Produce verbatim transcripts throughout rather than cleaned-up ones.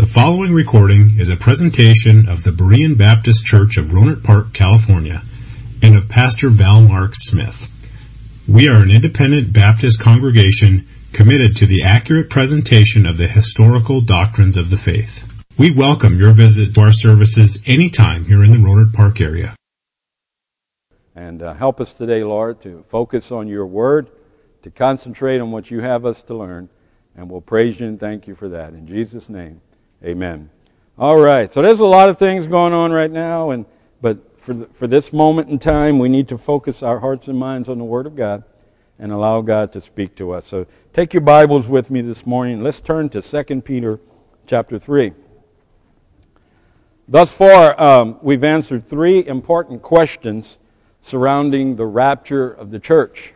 The following recording is a presentation of the Berean Baptist Church of Rohnert Park, California, and of Pastor Val Mark Smith. We are an independent Baptist congregation committed to the accurate presentation of the historical doctrines of the faith. We welcome your visit to our services anytime here in the Rohnert Park area. And uh, help us today, Lord, to focus on your word, to concentrate on what you have us to learn, and we'll praise you and thank you for that. In Jesus' name, amen. All right, so there's a lot of things going on right now, and but for the, for this moment in time, we need to focus our hearts and minds on the Word of God and allow God to speak to us. So take your Bibles with me this morning. Let's turn to Second Peter chapter three. Thus far, um, we've answered three important questions surrounding the rapture of the church.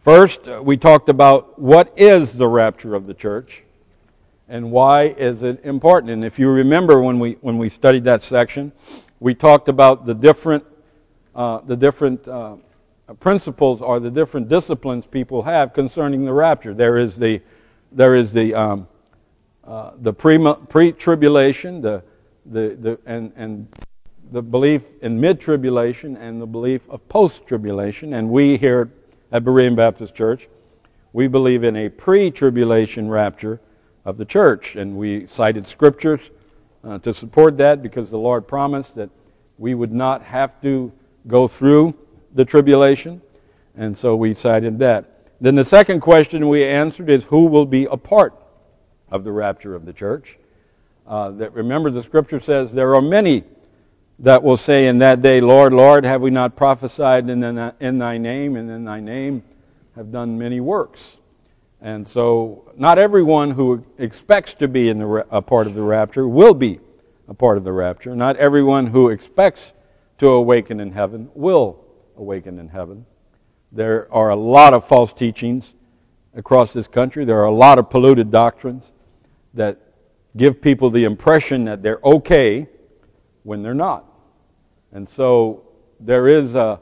First, we talked about what is the rapture of the church and why is it important. And if you remember when we when we studied that section, we talked about the different uh, the different uh, principles or the different disciplines people have concerning the rapture. There is the there is the um, uh, the pre-tribulation, the the the and and. the belief in mid-tribulation and the belief of post-tribulation. And we here at Berean Baptist Church, we believe in a pre-tribulation rapture of the church. And we cited scriptures uh, to support that because the Lord promised that we would not have to go through the tribulation. And so we cited that. Then the second question we answered is who will be a part of the rapture of the church. Uh, that remember, the scripture says there are many that will say in that day, Lord, Lord, have we not prophesied in, the, in thy name, and in thy name have done many works. And so not everyone who expects to be in the, a part of the rapture will be a part of the rapture. Not everyone who expects to awaken in heaven will awaken in heaven. There are a lot of false teachings across this country. There are a lot of polluted doctrines that give people the impression that they're okay when they're not. And so there is a,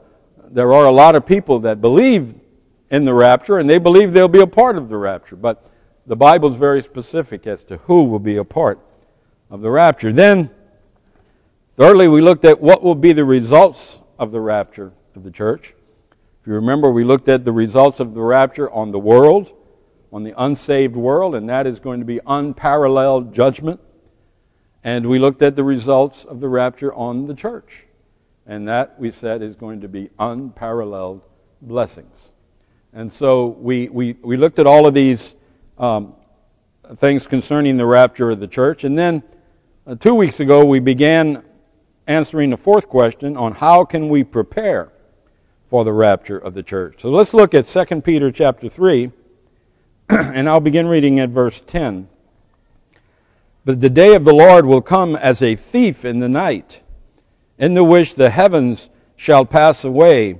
there are a lot of people that believe in the rapture, and they believe they'll be a part of the rapture. But the Bible's very specific as to who will be a part of the rapture. Then, thirdly, we looked at what will be the results of the rapture of the church. If you remember, we looked at the results of the rapture on the world, on the unsaved world, and that is going to be unparalleled judgment. And we looked at the results of the rapture on the church. And that, we said, is going to be unparalleled blessings. And so we we, we looked at all of these um, things concerning the rapture of the church. And then uh, two weeks ago, we began answering the fourth question on how can we prepare for the rapture of the church. So let's look at Second Peter chapter three, and I'll begin reading at verse ten. But the day of the Lord will come as a thief in the night, in the which the heavens shall pass away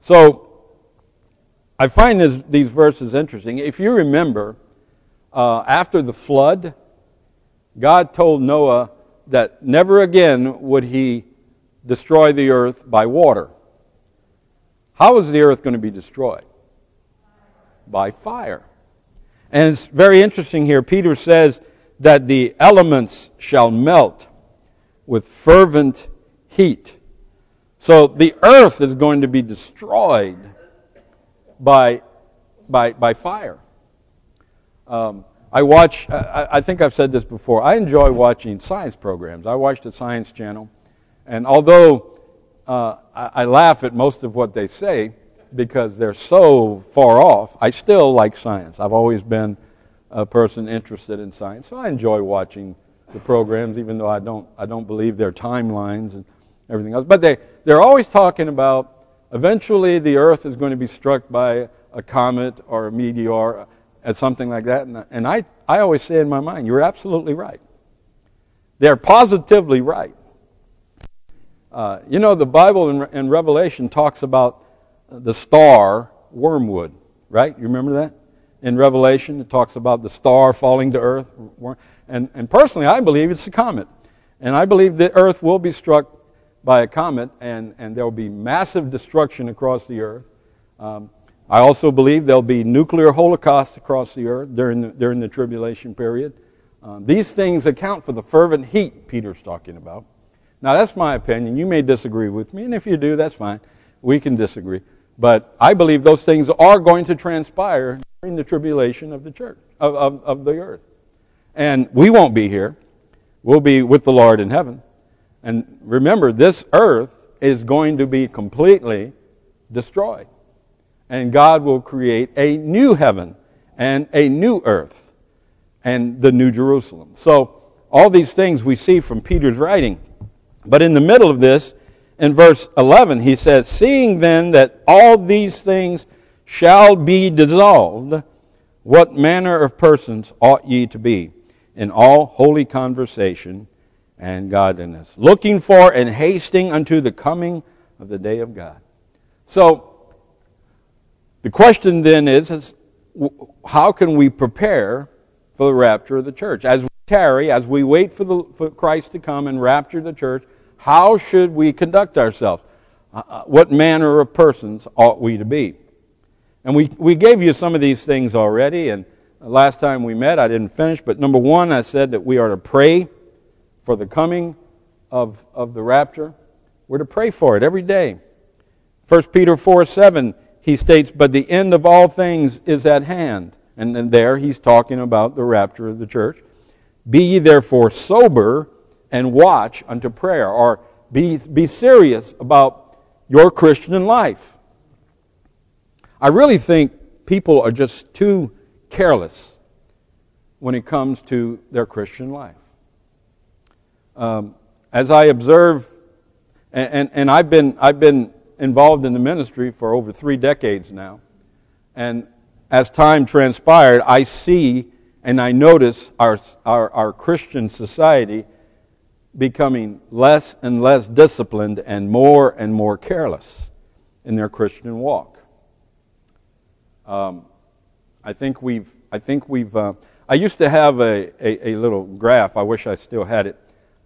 So, I find this, these verses interesting. If you remember, uh, after the flood, God told Noah that never again would he destroy the earth by water. How is the earth going to be destroyed? By fire. And it's very interesting here. Peter says that the elements shall melt with fervent heat. So the earth is going to be destroyed by by by fire. Um, I watch, I, I think I've said this before, I enjoy watching science programs. I watch the Science Channel, and although uh, I, I laugh at most of what they say because they're so far off, I still like science. I've always been a person interested in science, so I enjoy watching the programs, even though I don't I don't believe their timelines and everything else. But they, they're always talking about eventually the earth is going to be struck by a comet or a meteor or something like that, and, and I, I always say in my mind, you're absolutely right. They're positively right. Uh, you know, the Bible in, in Revelation talks about the star Wormwood, right? You remember that? In Revelation, it talks about the star falling to earth. And, and personally, I believe it's a comet. And I believe the earth will be struck by a comet, and, and there will be massive destruction across the earth. Um, I also believe there will be nuclear holocaust across the earth during the, during the tribulation period. Um, these things account for the fervent heat Peter's talking about. Now, that's my opinion. You may disagree with me, and if you do, that's fine. We can disagree. But I believe those things are going to transpire during the tribulation of the church, of, of, of the earth. And we won't be here. We'll be with the Lord in heaven. And remember, this earth is going to be completely destroyed. And God will create a new heaven and a new earth and the new Jerusalem. So all these things we see from Peter's writing. But in the middle of this, in verse eleven, he says, "Seeing then that all these things shall be dissolved, what manner of persons ought ye to be in all holy conversation and godliness, looking for and hasting unto the coming of the day of God." So the question then is, is how can we prepare for the rapture of the church? As we tarry, as we wait for, the, for Christ to come and rapture the church, how should we conduct ourselves? Uh, what manner of persons ought we to be? And we, we gave you some of these things already, and last time we met, I didn't finish, but number one, I said that we are to pray for the coming of, of the rapture. We're to pray for it every day. First Peter four seven, he states, "But the end of all things is at hand." And then there he's talking about the rapture of the church. "Be ye therefore sober and watch unto prayer," or be, be serious about your Christian life. I really think people are just too careless when it comes to their Christian life. Um, as I observe, and, and, and I've been I've been involved in the ministry for over three decades now, and as time transpired, I see and I notice our our, our Christian society becoming less and less disciplined and more and more careless in their Christian walk. Um, I think we've. I think we've. Uh, I used to have a, a a little graph. I wish I still had it.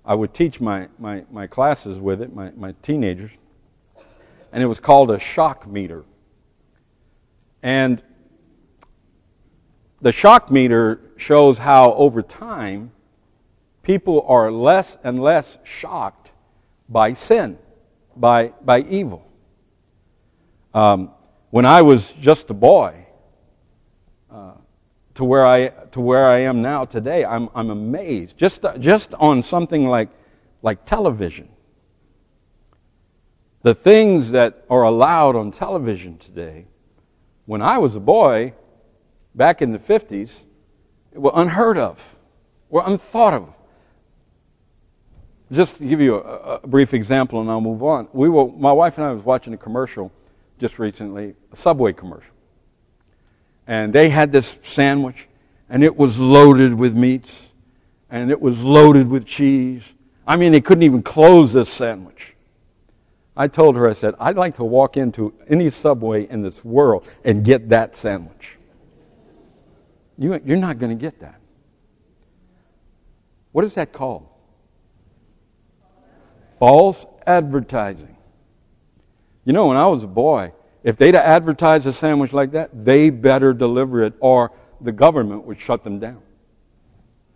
I would teach my, my, my classes with it, my, my teenagers, and it was called a shock meter. And the shock meter shows how over time people are less and less shocked by sin, by by evil. Um, when I was just a boy, uh, to where I to where I am now today, I'm I'm amazed just just on something like like television. The things that are allowed on television today, when I was a boy, back in the fifties, were unheard of, were unthought of. Just to give you a, a brief example, and I'll move on. We were, my wife and I was watching a commercial just recently, a Subway commercial, and they had this sandwich, and it was loaded with meats, and it was loaded with cheese. I mean, they couldn't even close this sandwich. I told her, I said, "I'd like to walk into any Subway in this world and get that sandwich." You, you're not going to get that. What is that called? False advertising. You know, when I was a boy, if they'd advertised a sandwich like that, they better deliver it or the government would shut them down.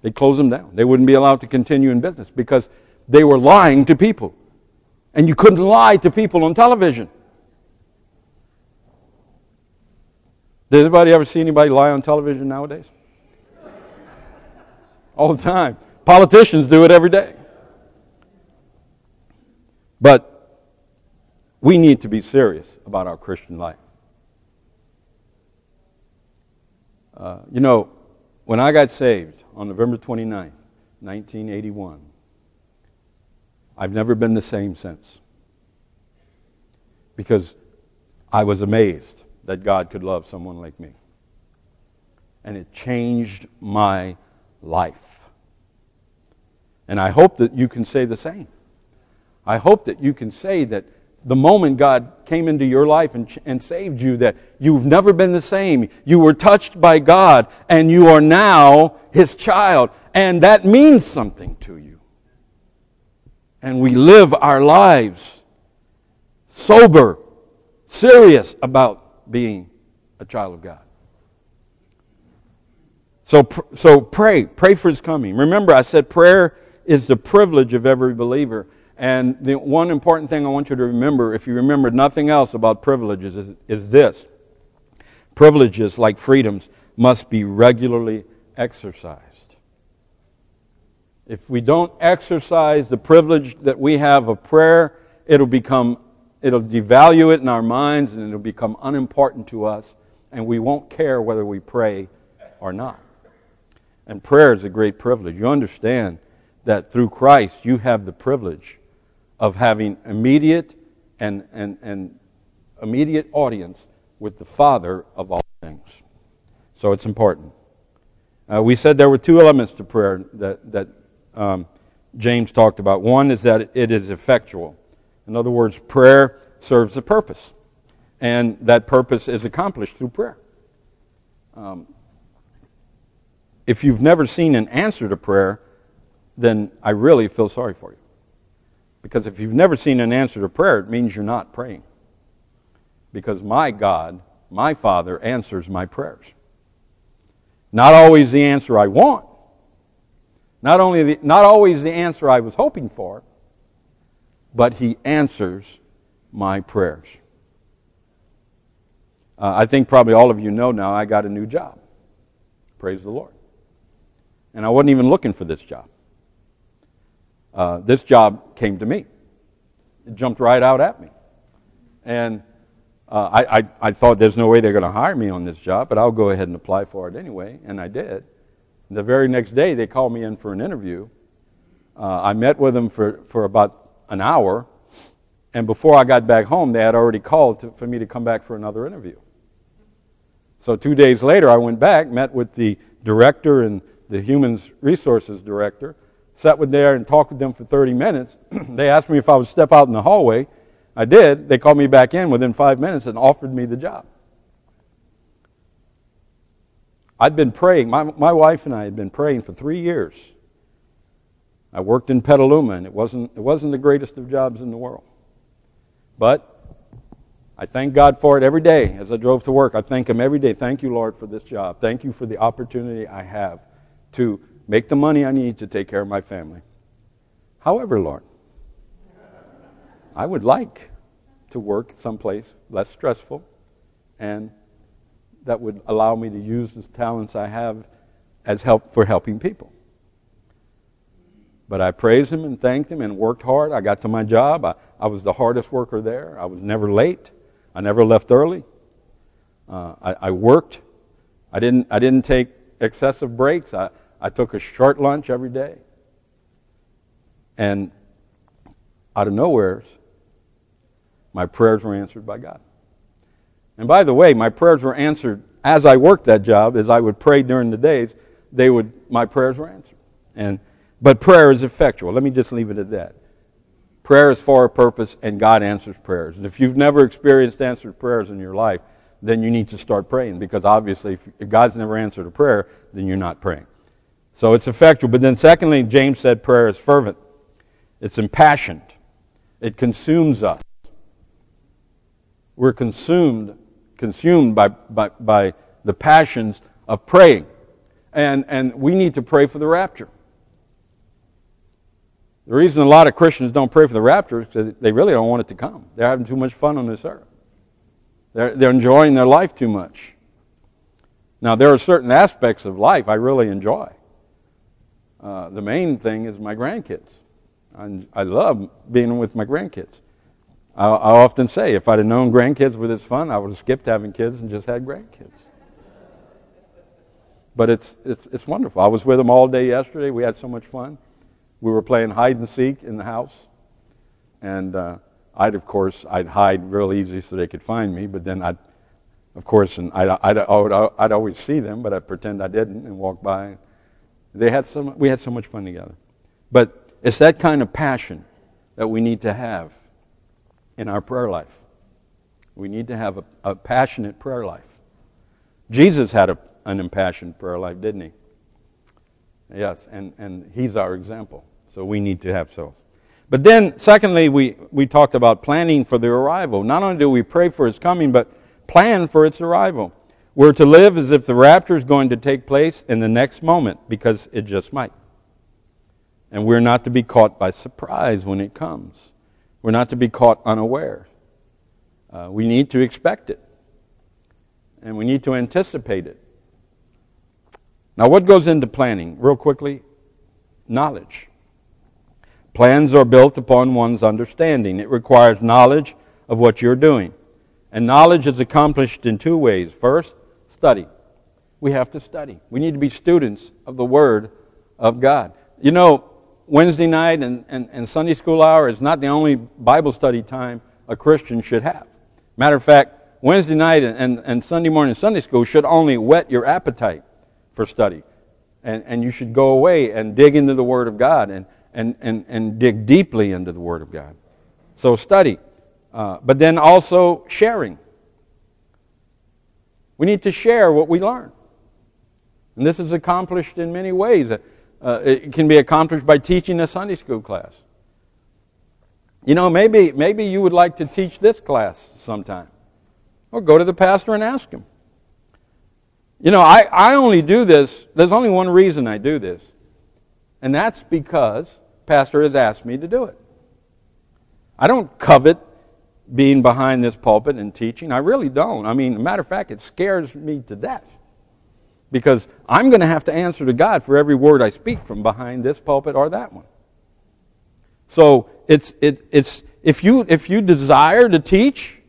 They'd close them down. They wouldn't be allowed to continue in business because they were lying to people. And you couldn't lie to people on television. Did anybody ever see anybody lie on television nowadays? All the time. Politicians do it every day. But we need to be serious about our Christian life. Uh, you know, when I got saved on November twenty-ninth, nineteen eighty-one, I've never been the same since, because I was amazed that God could love someone like me. And it changed my life. And I hope that you can say the same. I hope that you can say that the moment God came into your life and, and saved you, that you've never been the same. You were touched by God, and you are now His child. And that means something to you. And we live our lives sober, serious about being a child of God. So, so pray. Pray for His coming. Remember, I said prayer is the privilege of every believer. And the one important thing I want you to remember, if you remember nothing else about privileges, is, is this. Privileges, like freedoms, must be regularly exercised. If we don't exercise the privilege that we have of prayer, it'll become, it'll devalue it in our minds, and it'll become unimportant to us, and we won't care whether we pray or not. And prayer is a great privilege. You understand that through Christ you have the privilege of having immediate and, and, and immediate audience with the Father of all things. So it's important. Uh, we said there were two elements to prayer that, that um, James talked about. One is that it is effectual. In other words, prayer serves a purpose. And that purpose is accomplished through prayer. Um, if you've never seen an answer to prayer, then I really feel sorry for you. Because if you've never seen an answer to prayer, it means you're not praying. Because my God, my Father, answers my prayers. Not always the answer I want. Not only the, not always the answer I was hoping for, but He answers my prayers. Uh, I think probably all of you know now I got a new job. Praise the Lord. And I wasn't even looking for this job. Uh, this job came to me. It jumped right out at me. And uh, I, I, I thought there's no way they're going to hire me on this job, but I'll go ahead and apply for it anyway, and I did. The very next day, they called me in for an interview. Uh, I met with them for, for about an hour, and before I got back home, they had already called to, for me to come back for another interview. So two days later, I went back, met with the director and the human resources director, sat with there and talked with them for thirty minutes. They asked me if I would step out in the hallway. I did. They called me back in within five minutes and offered me the job. I'd been praying. My, my wife and I had been praying for three years. I worked in Petaluma, and it wasn't, it wasn't the greatest of jobs in the world. But I thank God for it every day as I drove to work. I thank Him every day. Thank you, Lord, for this job. Thank you for the opportunity I have to make the money I need to take care of my family. However, Lord, I would like to work someplace less stressful and that would allow me to use the talents I have as help for helping people. But I praised Him and thanked Him and worked hard. I got to my job. I, I was the hardest worker there. I was never late. I never left early. Uh, I, I worked. I didn't, I didn't take excessive breaks. I I took a short lunch every day. And out of nowhere, my prayers were answered by God. And by the way, my prayers were answered as I worked that job. As I would pray during the days, they would my prayers were answered. And but prayer is effectual. Let me just leave it at that. Prayer is for a purpose, and God answers prayers. And if you've never experienced answered prayers in your life, then you need to start praying, because obviously if God's never answered a prayer, then you're not praying. So it's effectual. But then secondly, James said prayer is fervent. It's impassioned. It consumes us. We're consumed consumed by, by, by the passions of praying. And, and we need to pray for the rapture. The reason a lot of Christians don't pray for the rapture is because they really don't want it to come. They're having too much fun on this earth. They're, they're enjoying their life too much. Now, there are certain aspects of life I really enjoy. Uh, the main thing is my grandkids. I, I love being with my grandkids. I, I often say, if I'd have known grandkids were this fun, I would have skipped having kids and just had grandkids. But it's it's it's wonderful. I was with them all day yesterday. We had so much fun. We were playing hide and seek in the house, and uh, I'd of course I'd hide real easy so they could find me. But then I'd of course and I'd I'd, I'd, I'd always see them, but I'd pretend I didn't and walk by. They had some, we had so much fun together. But it's that kind of passion that we need to have in our prayer life. We need to have a, a passionate prayer life. Jesus had a, an impassioned prayer life, didn't he? Yes, and, and he's our example. So we need to have so. But then, secondly, we, we talked about planning for the arrival. Not only do we pray for his coming, but plan for its arrival. We're to live as if the rapture is going to take place in the next moment, because it just might. And we're not to be caught by surprise when it comes. We're not to be caught unaware. Uh, we need to expect it. And we need to anticipate it. Now, what goes into planning? Real quickly, knowledge. Plans are built upon one's understanding. It requires knowledge of what you're doing. And knowledge is accomplished in two ways. First, study. We have to study. We need to be students of the Word of God. You know, Wednesday night and, and, and Sunday school hour is not the only Bible study time a Christian should have. Matter of fact, Wednesday night and, and, and Sunday morning Sunday school should only whet your appetite for study. And, and you should go away and dig into the Word of God and, and, and, and dig deeply into the Word of God. So study. Uh, but then also sharing. We need to share what we learn. And this is accomplished in many ways. Uh, it can be accomplished by teaching a Sunday school class. You know, maybe maybe you would like to teach this class sometime. Or go to the pastor and ask him. You know, I, I only do this, there's only one reason I do this. And that's because pastor has asked me to do it. I don't covet being behind this pulpit and teaching. I really don't. I mean, as a matter of fact, it scares me to death. Because I'm going to have to answer to God for every word I speak from behind this pulpit or that one. So it's it, it's if you if you desire to teach,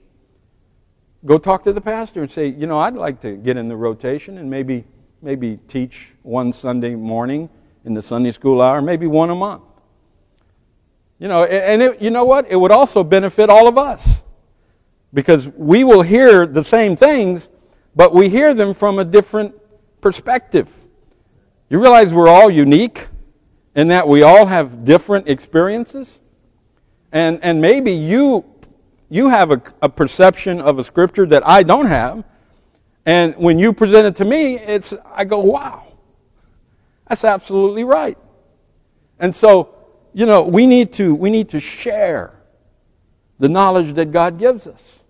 go talk to the pastor and say, you know, I'd like to get in the rotation and maybe maybe teach one Sunday morning in the Sunday school hour, maybe one a month. You know, and it, you know what? It would also benefit all of us, because we will hear the same things, but we hear them from a different perspective. You realize we're all unique in that we all have different experiences, and and maybe you you have a, a perception of a scripture that I don't have, and when you present it to me, it's I go, wow, that's absolutely right, and so. You know, we need to we need to share the knowledge that God gives us.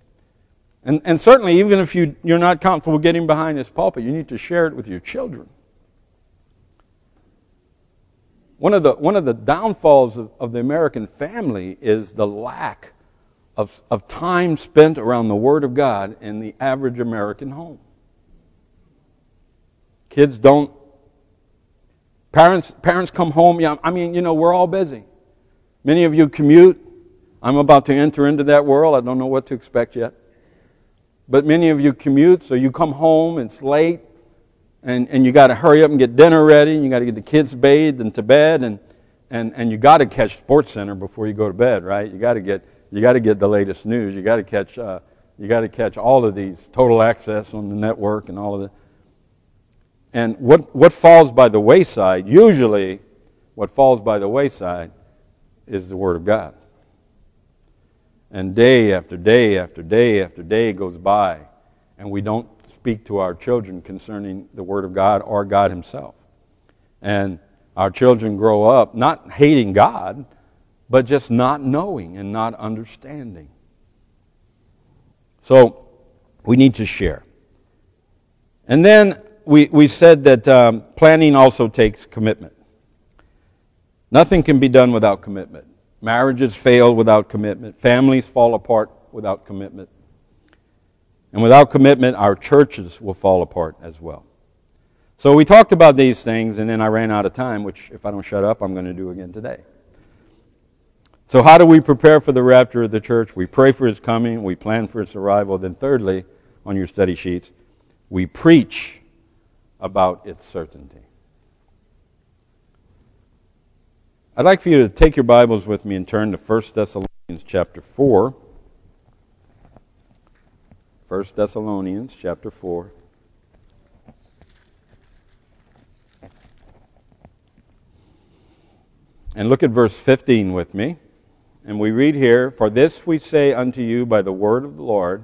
And and certainly, even if you, you're not comfortable getting behind this pulpit, you need to share it with your children. One of the one of the downfalls of, of the American family is the lack of of time spent around the Word of God in the average American home. Kids don't Parents parents come home. Yeah, I mean, you know, we're all busy. Many of you commute. I'm about to enter into that world. I don't know what to expect yet. But many of you commute, so you come home, it's late, and, and you got to hurry up and get dinner ready, and you got to get the kids bathed and to bed, and and, and you got to catch Sports Center before you go to bed, right? You got to get you got to get the latest news. You got to catch uh, you got to catch all of these Total Access on the network and all of that. And what, what falls by the wayside, usually what falls by the wayside is the Word of God. And day after day after day after day goes by, and we don't speak to our children concerning the Word of God or God Himself. And our children grow up not hating God, but just not knowing and not understanding. So we need to share. And then We we said that um, planning also takes commitment. Nothing can be done without commitment. Marriages fail without commitment. Families fall apart without commitment. And without commitment, our churches will fall apart as well. So we talked about these things, and then I ran out of time, which if I don't shut up, I'm going to do again today. So how do we prepare for the rapture of the church? We pray for His coming. We plan for His arrival. Then thirdly, on your study sheets, we preach about its certainty. I'd like for you to take your Bibles with me and turn to First Thessalonians chapter four. First Thessalonians chapter four. And look at verse fifteen with me. And we read here, "For this we say unto you by the word of the Lord,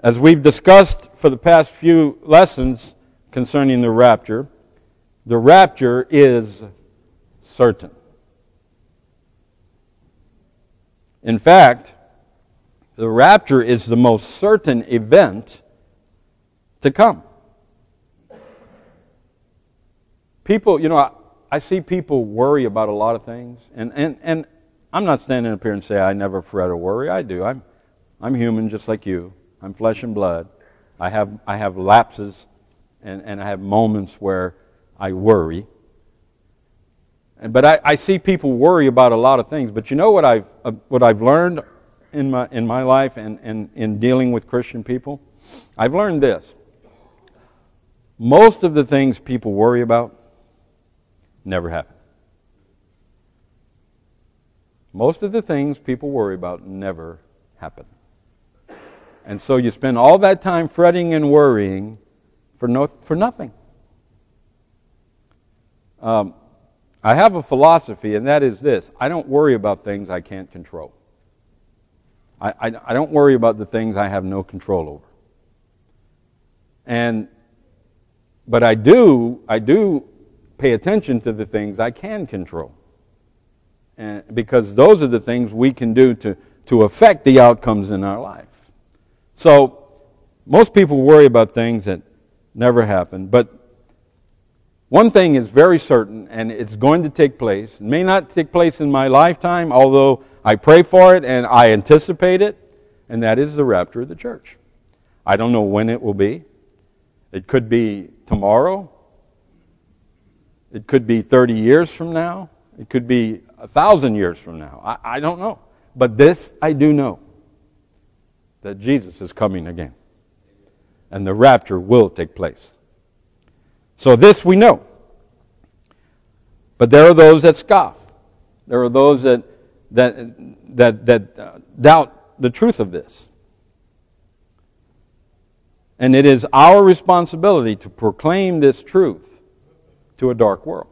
As we've discussed for the past few lessons concerning the rapture, the rapture is certain. In fact, the rapture is the most certain event to come. People, you know, I, I see people worry about a lot of things, and, and, and I'm not standing up here and say I never fret or worry. I do. I'm I'm human just like you. I'm flesh and blood. I have I have lapses, and, and I have moments where I worry. But I, I see people worry about a lot of things. But you know what I've uh, what I've learned in my in my life and, and in dealing with Christian people? I've learned this. Most of the things people worry about never happen. Most of the things people worry about never happen. And so you spend all that time fretting and worrying for no for nothing. Um I have a philosophy, and that is this. I don't worry about things I can't control. I, I, I don't worry about the things I have no control over. And, but I do, I do pay attention to the things I can control. And, because those are the things we can do to, to affect the outcomes in our life. So, most people worry about things that never happen, but one thing is very certain, and it's going to take place. It may not take place in my lifetime, although I pray for it and I anticipate it, and that is the rapture of the church. I don't know when it will be. It could be tomorrow. It could be thirty years from now. It could be one thousand years from now. I, I don't know. But this I do know, that Jesus is coming again, and the rapture will take place. So this we know. But there are those that scoff. There are those that that that that uh, doubt the truth of this. And it is our responsibility to proclaim this truth to a dark world.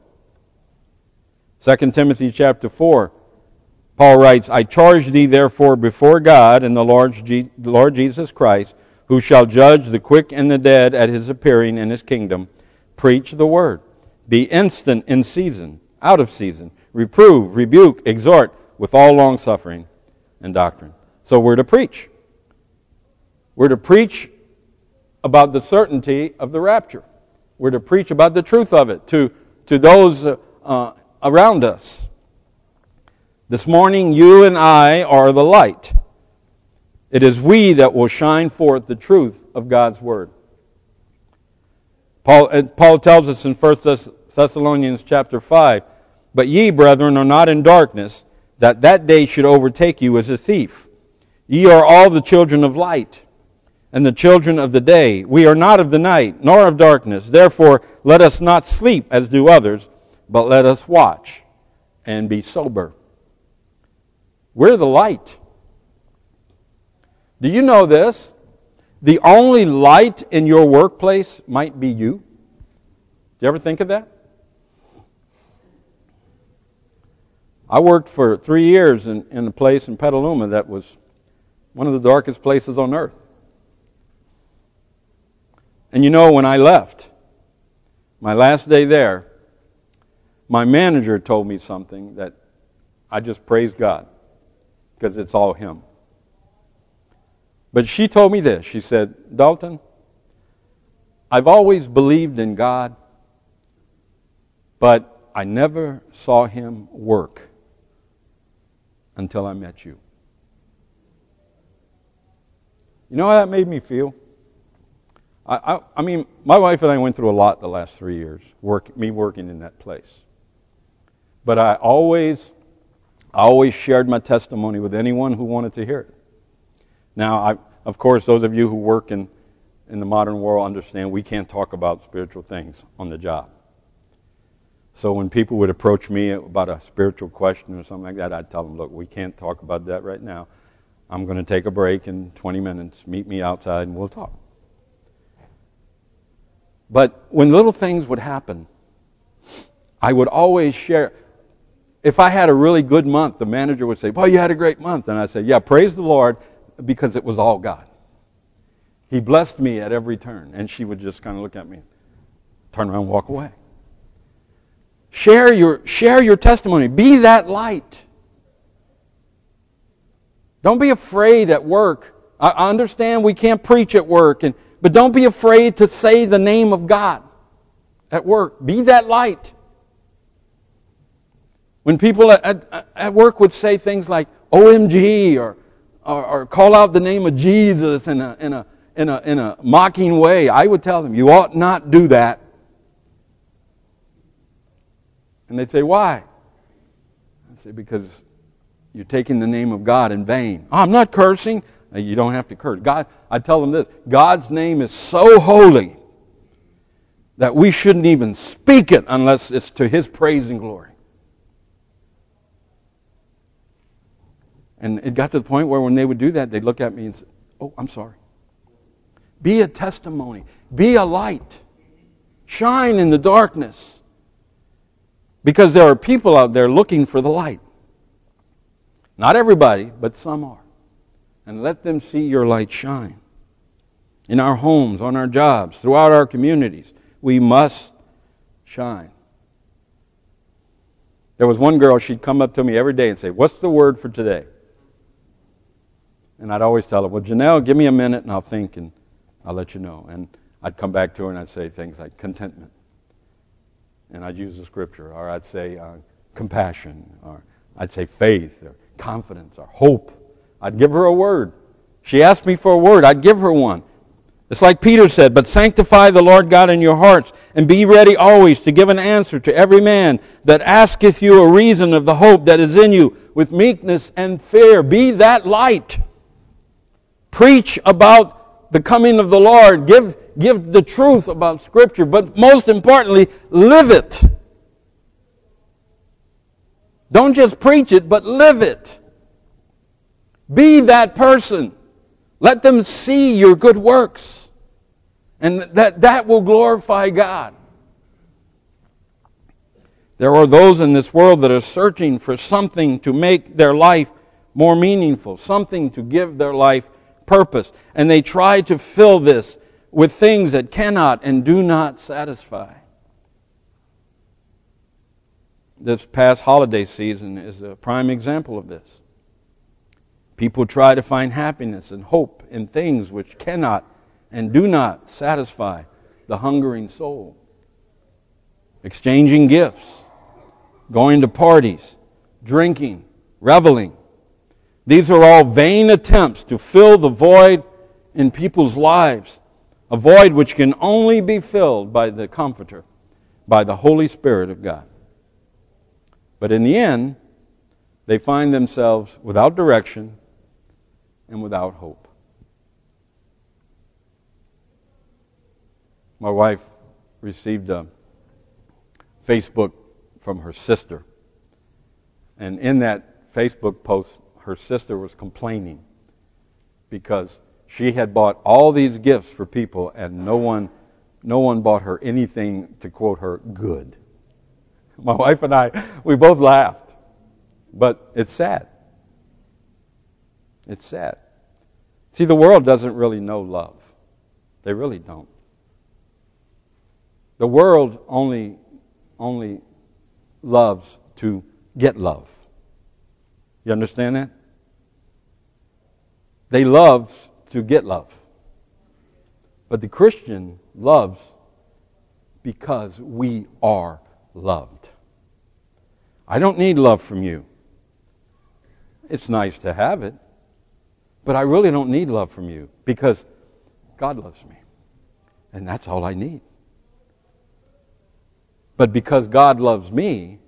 Second Timothy chapter four, Paul writes, "I charge thee therefore before God and the Lord, G- the Lord Jesus Christ, who shall judge the quick and the dead at his appearing in his kingdom. Preach the word. Be instant in season, out of season. Reprove, rebuke, exhort with all longsuffering and doctrine." So we're to preach. We're to preach about the certainty of the rapture. We're to preach about the truth of it to, to those uh, uh, around us. This morning, you and I are the light. It is we that will shine forth the truth of God's word. Paul, and Paul tells us in First Thessalonians chapter five, "But ye, brethren, are not in darkness, that that day should overtake you as a thief. Ye are all the children of light, and the children of the day. We are not of the night, nor of darkness. Therefore, let us not sleep as do others, but let us watch and be sober." We're the light. Do you know this? The only light in your workplace might be you. Do you ever think of that? I worked for three years in, in a place in Petaluma that was one of the darkest places on earth. And you know, when I left, my last day there, my manager told me something that I just praise God, because it's all him. But she told me this. She said, "Dalton, I've always believed in God, but I never saw him work until I met you." You know how that made me feel? I, I, I mean, my wife and I went through a lot the last three years, work, me working in that place. But I always, always shared my testimony with anyone who wanted to hear it. Now, I, of course, those of you who work in, in the modern world understand we can't talk about spiritual things on the job. So when people would approach me about a spiritual question or something like that, I'd tell them, look, we can't talk about that right now. I'm going to take a break in twenty minutes. Meet me outside and we'll talk. But when little things would happen, I would always share. If I had a really good month, the manager would say, well, you had a great month. And I'd say, yeah, praise the Lord, because it was all God. He blessed me at every turn. And she would just kind of look at me, turn around and walk away. Share your, share your testimony. Be that light. Don't be afraid at work. I, I understand we can't preach at work, and, but don't be afraid to say the name of God at work. Be that light. When people at, at, at work would say things like O M G or, or, or call out the name of Jesus in a, in a, in a, in a mocking way, I would tell them, you ought not do that. And they'd say, why? I'd say, because you're taking the name of God in vain. Oh, I'm not cursing. You don't have to curse. God, I tell them this, God's name is so holy that we shouldn't even speak it unless it's to His praise and glory. And it got to the point where when they would do that, they'd look at me and say, oh, I'm sorry. Be a testimony. Be a light. Shine in the darkness. Because there are people out there looking for the light. Not everybody, but some are. And let them see your light shine. In our homes, on our jobs, throughout our communities, we must shine. There was one girl, she'd come up to me every day and say, what's the word for today? And I'd always tell her, well, Janelle, give me a minute and I'll think and I'll let you know. And I'd come back to her and I'd say things like contentment. And I'd use the scripture, or I'd say uh, compassion, or I'd say faith, or confidence, or hope. I'd give her a word. She asked me for a word, I'd give her one. It's like Peter said, but sanctify the Lord God in your hearts, and be ready always to give an answer to every man that asketh you a reason of the hope that is in you, with meekness and fear. Be that light. Preach about the coming of the Lord. Give Give the truth about Scripture, but most importantly, live it. Don't just preach it, but live it. Be that person. Let them see your good works, and that, that will glorify God. There are those in this world that are searching for something to make their life more meaningful, something to give their life purpose, and they try to fill this with things that cannot and do not satisfy. This past holiday season is a prime example of this. People try to find happiness and hope in things which cannot and do not satisfy the hungering soul. Exchanging gifts, going to parties, drinking, reveling. These are all vain attempts to fill the void in people's lives, a void which can only be filled by the Comforter, by the Holy Spirit of God. But in the end, they find themselves without direction and without hope. My wife received a Facebook from her sister. And in that Facebook post, her sister was complaining because she had bought all these gifts for people, and no one no one bought her anything, to quote her, good. My wife and I, we both laughed. But it's sad. It's sad. See, the world doesn't really know love. They really don't. The world only, only loves to get love. You understand that? They love to get love. But the Christian loves because we are loved. I don't need love from you. It's nice to have it, but I really don't need love from you because God loves me, and that's all I need. But because God loves me,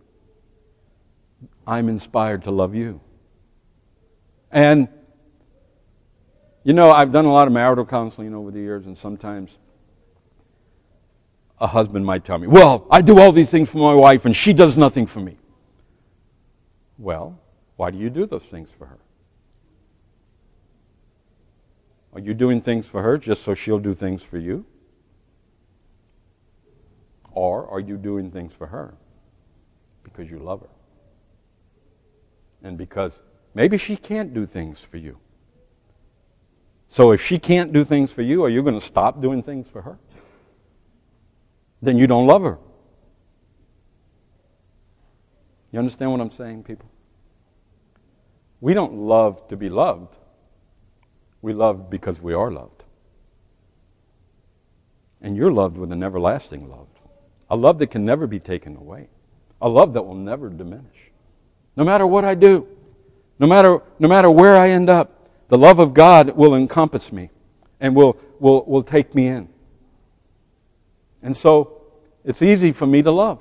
I'm inspired to love you. And, you know, I've done a lot of marital counseling over the years, and sometimes a husband might tell me, well, I do all these things for my wife, and she does nothing for me. Well, why do you do those things for her? Are you doing things for her just so she'll do things for you? Or are you doing things for her because you love her? And because maybe she can't do things for you. So if she can't do things for you, are you going to stop doing things for her? Then you don't love her. You understand what I'm saying, people? We don't love to be loved. We love because we are loved. And you're loved with an everlasting love. A love that can never be taken away. A love that will never diminish. No matter what I do, no matter no matter where I end up, the love of God will encompass me and will will will take me in. And so it's easy for me to love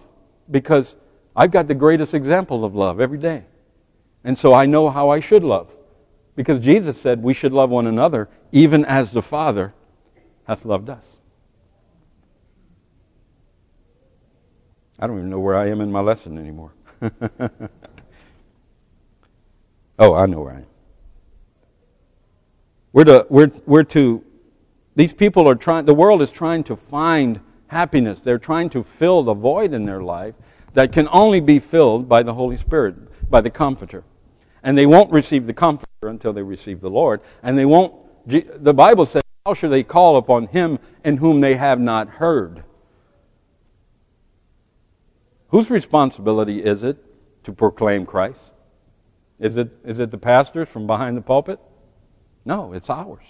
because I've got the greatest example of love every day. And so I know how I should love. Because Jesus said we should love one another even as the Father hath loved us. I don't even know where I am in my lesson anymore. Oh, I know where I am. We're to, we're, we're to, these people are trying, the world is trying to find happiness. They're trying to fill the void in their life that can only be filled by the Holy Spirit, by the Comforter. And they won't receive the Comforter until they receive the Lord. And they won't, the Bible says, how shall they call upon Him in whom they have not heard? Whose responsibility is it to proclaim Christ? Is it is it the pastors from behind the pulpit? No, it's ours.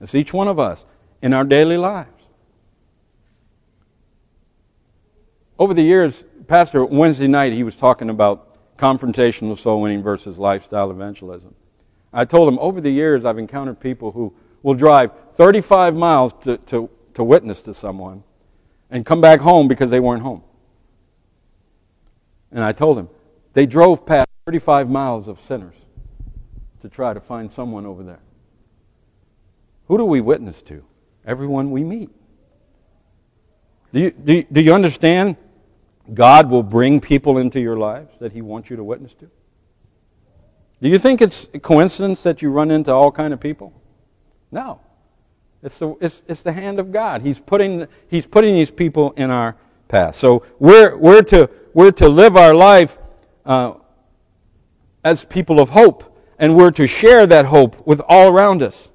It's each one of us in our daily lives. Over the years, Pastor, Wednesday night, he was talking about confrontational soul winning versus lifestyle evangelism. I told him, over the years, I've encountered people who will drive thirty-five miles to, to, to witness to someone and come back home because they weren't home. And I told him, they drove past thirty-five miles of sinners to try to find someone over there. Who do we witness to? Everyone we meet. Do you, do you, do you understand? God will bring people into your lives that He wants you to witness to. Do you think it's a coincidence that you run into all kind of people? No. It's the it's it's the hand of God. He's putting He's putting these people in our path. So we're we're to we're to live our life uh, as people of hope, and we're to share that hope with all around us.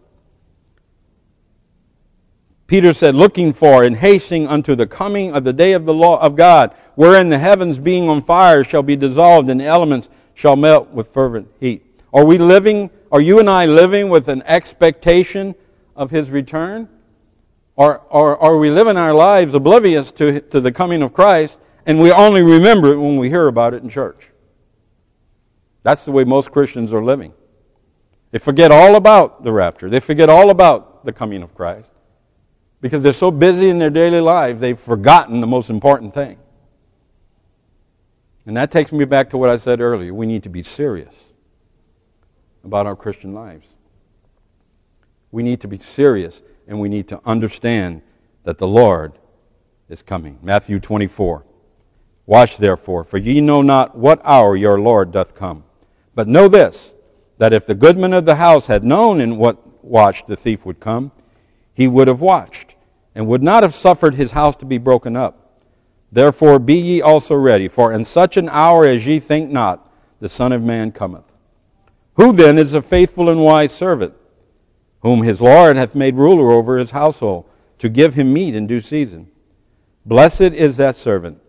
Peter said, looking for and hastening unto the coming of the day of the law of God, wherein the heavens being on fire shall be dissolved and the elements shall melt with fervent heat. Are we living, are you and I living with an expectation of His return? Or, or are we living our lives oblivious to, to the coming of Christ, and we only remember it when we hear about it in church? That's the way most Christians are living. They forget all about the rapture. They forget all about the coming of Christ. Because they're so busy in their daily lives, they've forgotten the most important thing. And that takes me back to what I said earlier. We need to be serious about our Christian lives. We need to be serious, and we need to understand that the Lord is coming. Matthew twenty-four. Watch therefore, for ye know not what hour your Lord doth come. But know this, that if the goodman of the house had known in what watch the thief would come, he would have watched, and would not have suffered his house to be broken up. Therefore be ye also ready, for in such an hour as ye think not, the Son of Man cometh. Who then is a faithful and wise servant, whom his Lord hath made ruler over his household, to give him meat in due season? Blessed is that servant,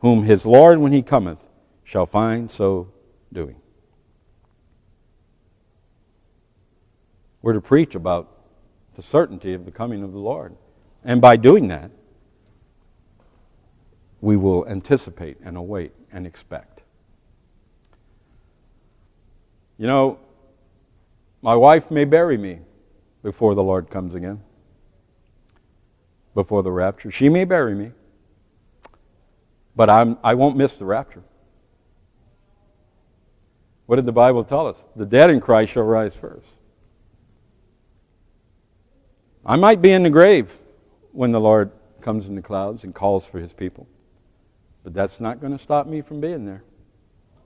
whom his Lord, when he cometh, shall find so doing. We're to preach about the certainty of the coming of the Lord. And by doing that, we will anticipate and await and expect. You know, my wife may bury me before the Lord comes again, before the rapture. She may bury me, but I'm, I won't miss the rapture. What did the Bible tell us? The dead in Christ shall rise first. I might be in the grave when the Lord comes in the clouds and calls for his people. But that's not going to stop me from being there.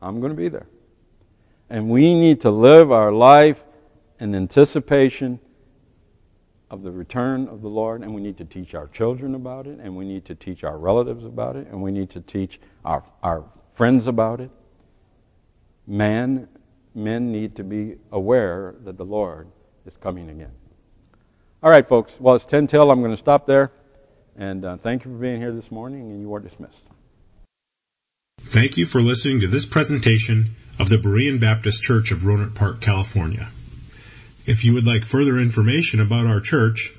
I'm going to be there. And we need to live our life in anticipation of the return of the Lord, and we need to teach our children about it, and we need to teach our relatives about it, and we need to teach our, our friends about it. Man, men need to be aware that the Lord is coming again. All right, folks. Well, it's ten till. I'm going to stop there. And uh, thank you for being here this morning, and you are dismissed. Thank you for listening to this presentation of the Berean Baptist Church of Rohnert Park, California. If you would like further information about our church,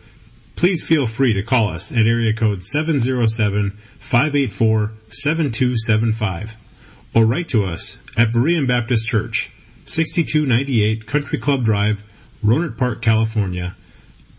please feel free to call us at area code seven zero seven, five eight four, seven two seven five or write to us at Berean Baptist Church, sixty-two ninety-eight Country Club Drive, Rohnert Park, California,